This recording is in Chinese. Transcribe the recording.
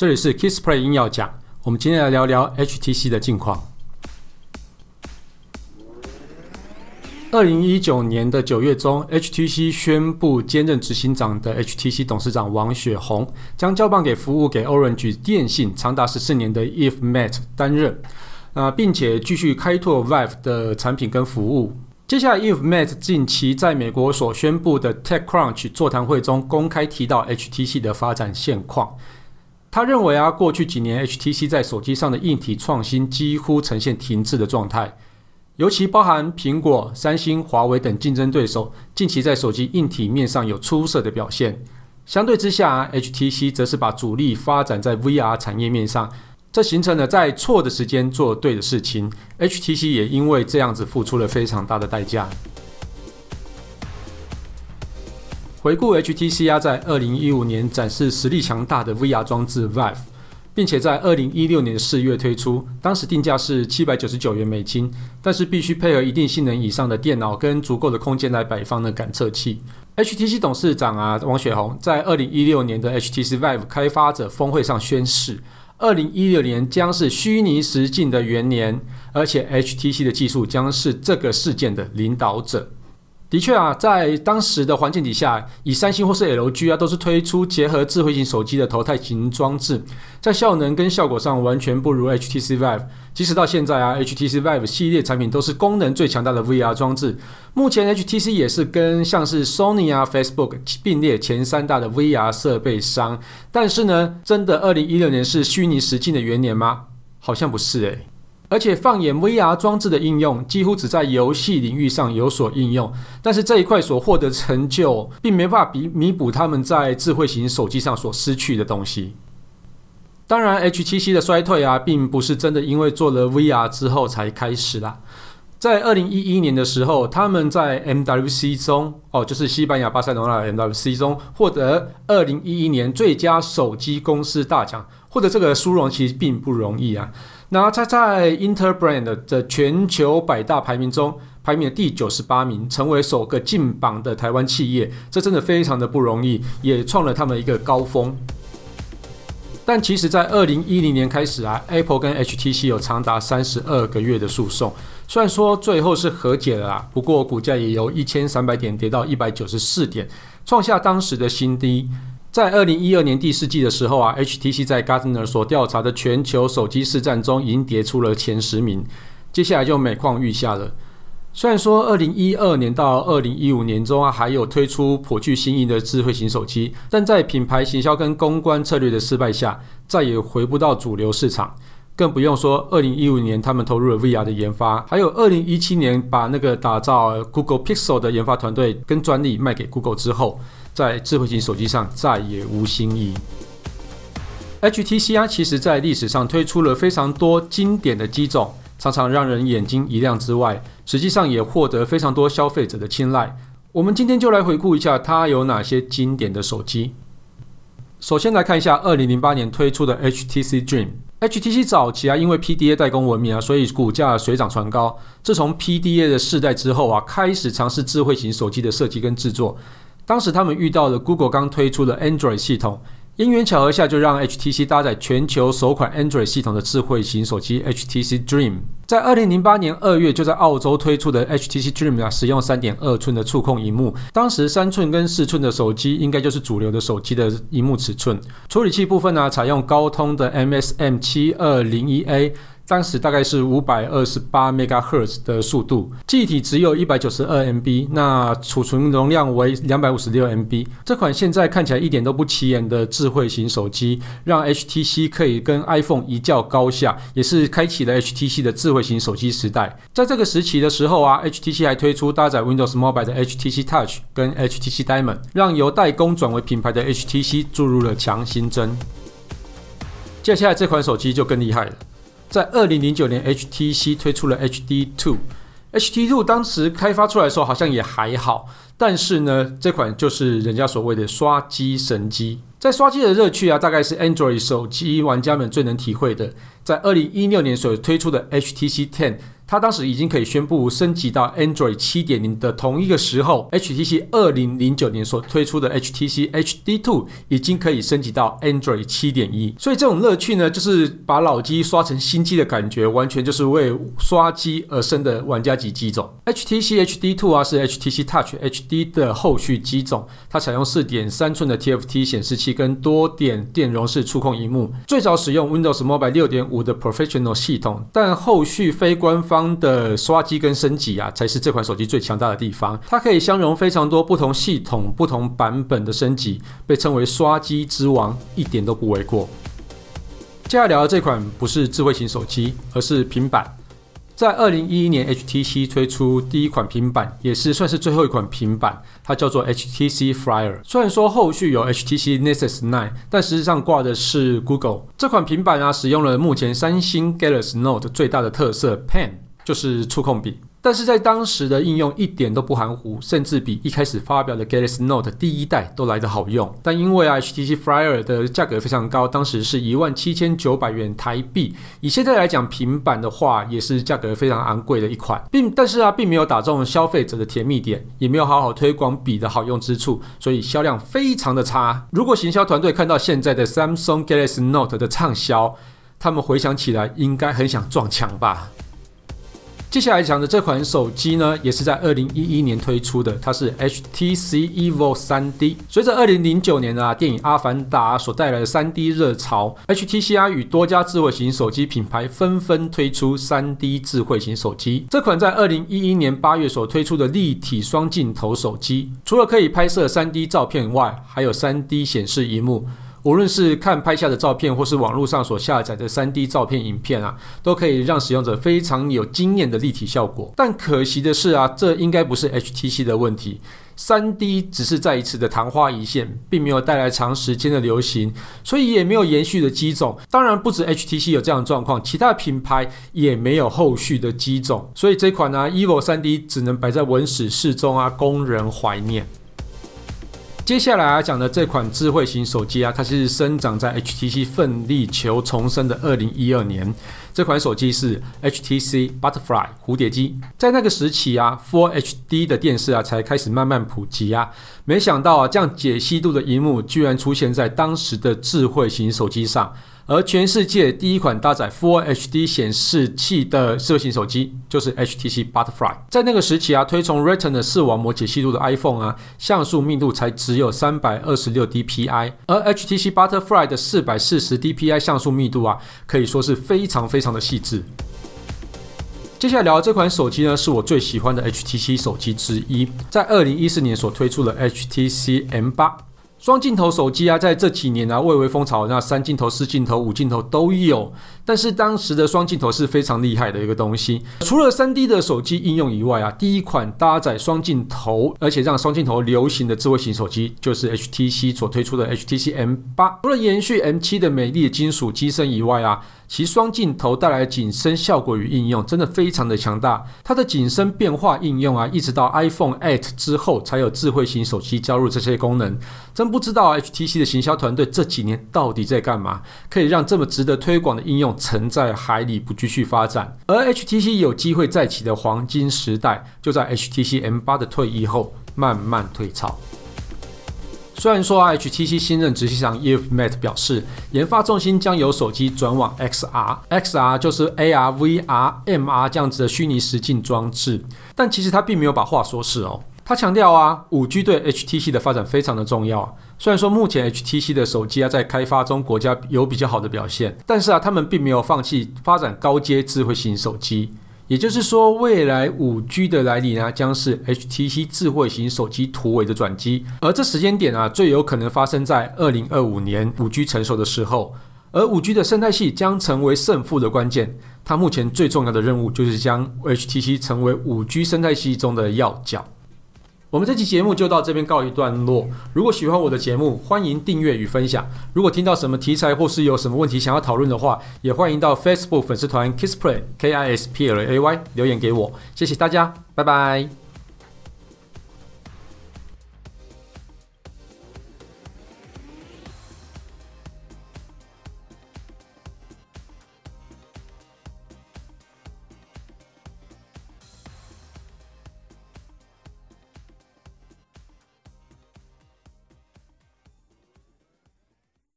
这里是 Kisplay 音要讲，我们今天来聊聊 HTC 的近况。2019年的9月中 HTC 宣布兼任执行长的 HTC 董事长王雪红将交棒给服务给 Orange 电信长达14年的 Yves Maitre 担任并且继续开拓 VIVE 的产品跟服务。接下来 Yves Maitre 近期在美国所宣布的 TechCrunch 座谈会中公开提到 HTC 的发展现况。他认为过去几年 HTC 在手机上的硬体创新几乎呈现停滞的状态，尤其包含苹果、三星、华为等竞争对手近期在手机硬体面上有出色的表现。相对之下 HTC 则是把主力发展在 VR 产业面上，这形成了在错的时间做对的事情， HTC 也因为这样子付出了非常大的代价。回顾 HTC 在2015年展示实力强大的 VR 装置 VIVE，并且在2016年4月推出，当时定价是799元美金，但是必须配合一定性能以上的电脑跟足够的空间来摆放的感测器。 HTC 董事长王雪红在2016年的 HTC Vive 开发者峰会上宣示，2016年将是虚拟实境的元年，而且 HTC 的技术将是这个事件的领导者。的确在当时的环境底下，以三星或是 LG 都是推出结合智慧型手机的头戴型装置，在效能跟效果上完全不如 HTC Vive。 即使到现在HTC Vive 系列产品都是功能最强大的 VR 装置，目前 HTC 也是跟像是 Sony Facebook 并列前三大的 VR 设备商。但是呢，真的2016年是虚拟实境的元年吗？好像不是耶。而且放眼 VR 装置的应用，几乎只在游戏领域上有所应用，但是这一块所获得成就并没办法弥补他们在智慧型手机上所失去的东西。当然 HTC 的衰退并不是真的因为做了 VR 之后才开始啦。在2011年的时候，他们在 MWC 中就是西班牙巴塞罗那的 MWC 中获得2011年最佳手机公司大奖，获得这个殊荣其实并不容易那他在 Interbrand 的全球百大排名中排名的第98名，成为首个进榜的台湾企业，这真的非常的不容易，也创了他们一个高峰。但其实在2010年开始Apple 跟 HTC 有长达32个月的诉讼，虽然说最后是和解了不过股价也由1300点跌到194点，创下当时的新低。在2012年第四季的时候HTC 在 Gartner 所调查的全球手机市占中已经跌出了前10名，接下来就每况愈下了。虽然说2012年到2015年中还有推出颇具新意的智慧型手机，但在品牌行销跟公关策略的失败下，再也回不到主流市场。更不用说2015年他们投入了 VR 的研发，还有2017年把那个打造 Google Pixel 的研发团队跟专利卖给 Google 之后，在智慧型手机上再也无新意。 HTC 其实在历史上推出了非常多经典的机种，常常让人眼睛一亮之外，实际上也获得非常多消费者的青睐。我们今天就来回顾一下它有哪些经典的手机。首先来看一下2008年推出的 HTC Dream。 HTC 早期因为 PDA 代工闻名所以股价水涨船高。自从 PDA 的世代之后开始尝试智慧型手机的设计跟制作，当时他们遇到了 Google 刚推出的 Android 系统，因缘巧合下就让 HTC 搭载全球首款 Android 系统的智慧型手机 HTC Dream。 在2008年2月就在澳洲推出的 HTC Dream 使用 3.2 寸的触控萤幕，当时3寸跟4寸的手机应该就是主流的手机的萤幕尺寸。处理器部分采用高通的 MSM7201A，当时大概是 528MHz 的速度，记忆体只有 192MB， 那储存容量为 256MB。 这款现在看起来一点都不起眼的智慧型手机让 HTC 可以跟 iPhone 一较高下，也是开启了 HTC 的智慧型手机时代。在这个时期的时候HTC 还推出搭载 Windows Mobile 的 HTC Touch 跟 HTC Diamond， 让由代工转为品牌的 HTC 注入了强心针。接下来这款手机就更厉害了，在2009年 HTC 推出了 HD2。 HD2 当时开发出来的时候好像也还好，但是呢，这款就是人家所谓的刷机神机。在刷机的乐趣大概是 Android 手机玩家们最能体会的。在2016年所推出的 HTC 10，它当时已经可以宣布升级到 Android 7.0 的同一个时候， HTC 2009年所推出的 HTC HD2 已经可以升级到 Android 7.1。 所以这种乐趣呢，就是把老机刷成新机的感觉，完全就是为刷机而生的玩家级机种。 HTC HD2 是 HTC Touch HD 的后续机种，它采用 4.3 寸的 TFT 显示器跟多点电容式触控萤幕，最早使用 Windows Mobile 6.5 的 Professional 系统，但后续非官方的刷机跟升级才是这款手机最强大的地方。它可以相容非常多不同系统不同版本的升级，被称为刷机之王，一点都不为过。接下来聊的这款不是智慧型手机，而是平板。在2011年 HTC 推出第一款平板，也是算是最后一款平板，它叫做 HTC Flyer。 虽然说后续有 HTC Nexus 9， 但实际上挂的是 Google。 这款平板使用了目前三星 Galaxy Note 最大的特色 Pen， 就是触控笔，但是在当时的应用一点都不含糊，甚至比一开始发表的 Galaxy Note 第一代都来得好用。但因为HTC Flyer 的价格非常高，当时是17900元台币，以现在来讲平板的话也是价格非常昂贵的一款，但是并没有打中消费者的甜蜜点，也没有好好推广笔的好用之处，所以销量非常的差。如果行销团队看到现在的 Samsung Galaxy Note 的畅销，他们回想起来应该很想撞墙吧。接下来讲的这款手机呢，也是在2011年推出的，它是 HTC EVO 3D。 随着2009年电影《阿凡达》所带来的 3D 热潮， HTC 与多家智慧型手机品牌纷纷推出 3D 智慧型手机。这款在2011年8月所推出的立体双镜头手机，除了可以拍摄 3D 照片外，还有 3D 显示萤幕，无论是看拍下的照片或是网络上所下载的 3D 照片影片都可以让使用者非常有惊艳的立体效果。但可惜的是这应该不是 HTC 的问题， 3D 只是再一次的昙花一现，并没有带来长时间的流行，所以也没有延续的机种。当然不止 HTC 有这样的状况，其他品牌也没有后续的机种，所以这款EVO 3D 只能摆在文史室中供人怀念。接下来讲的这款智慧型手机它是生长在 HTC 奋力求重生的2012年。这款手机是 HTC Butterfly 蝴蝶机。在那个时期4 HD 的电视才开始慢慢普及没想到这样解析度的萤幕居然出现在当时的智慧型手机上，而全世界第一款搭载 4 HD 显示器的智慧型手机就是 HTC Butterfly。 在那个时期推崇 Retina 视网膜解析度的 iPhone 像素密度才只有 326dpi， 而 HTC Butterfly 的 440dpi 像素密度可以说是非常的细致。接下来聊的这款手机呢，是我最喜欢的 HTC 手机之一，在2014年所推出的 HTC M8 双镜头手机在这几年蔚为风潮，那三镜头四镜头五镜头都有，但是当时的双镜头是非常厉害的一个东西。除了 3D 的手机应用以外第一款搭载双镜头而且让双镜头流行的智慧型手机就是 HTC 所推出的 HTC M8。 除了延续 M7 的美丽的金属机身以外其双镜头带来的景深效果与应用真的非常的强大。它的景深变化应用一直到 iPhone 8之后才有智慧型手机加入这些功能。真不知道 HTC 的行销团队这几年到底在干嘛，可以让这么值得推广的应用沉在海里不继续发展。而 HTC 有机会再起的黄金时代就在 HTC M8 的退役后慢慢退潮。虽然说HTC 新任执行长 Yves Maitre 表示，研发重心将由手机转往 XR 就是 AR、VR、MR 这样子的虚拟实境装置，但其实他并没有把话说死他强调5G 对 HTC 的发展非常的重要。虽然说目前 HTC 的手机在开发中国家有比较好的表现，但是他们并没有放弃发展高阶智慧型手机。也就是说，未来 5G 的来临将是 HTC 智慧型手机突围的转机，而这时间点最有可能发生在2025年 5G 成熟的时候。而 5G 的生态系将成为胜负的关键，它目前最重要的任务就是将 HTC 成为 5G 生态系中的要角。我们这期节目就到这边告一段落，如果喜欢我的节目，欢迎订阅与分享。如果听到什么题材或是有什么问题想要讨论的话，也欢迎到 Facebook 粉丝团 Kisplay Kisplay 留言给我。谢谢大家，拜拜。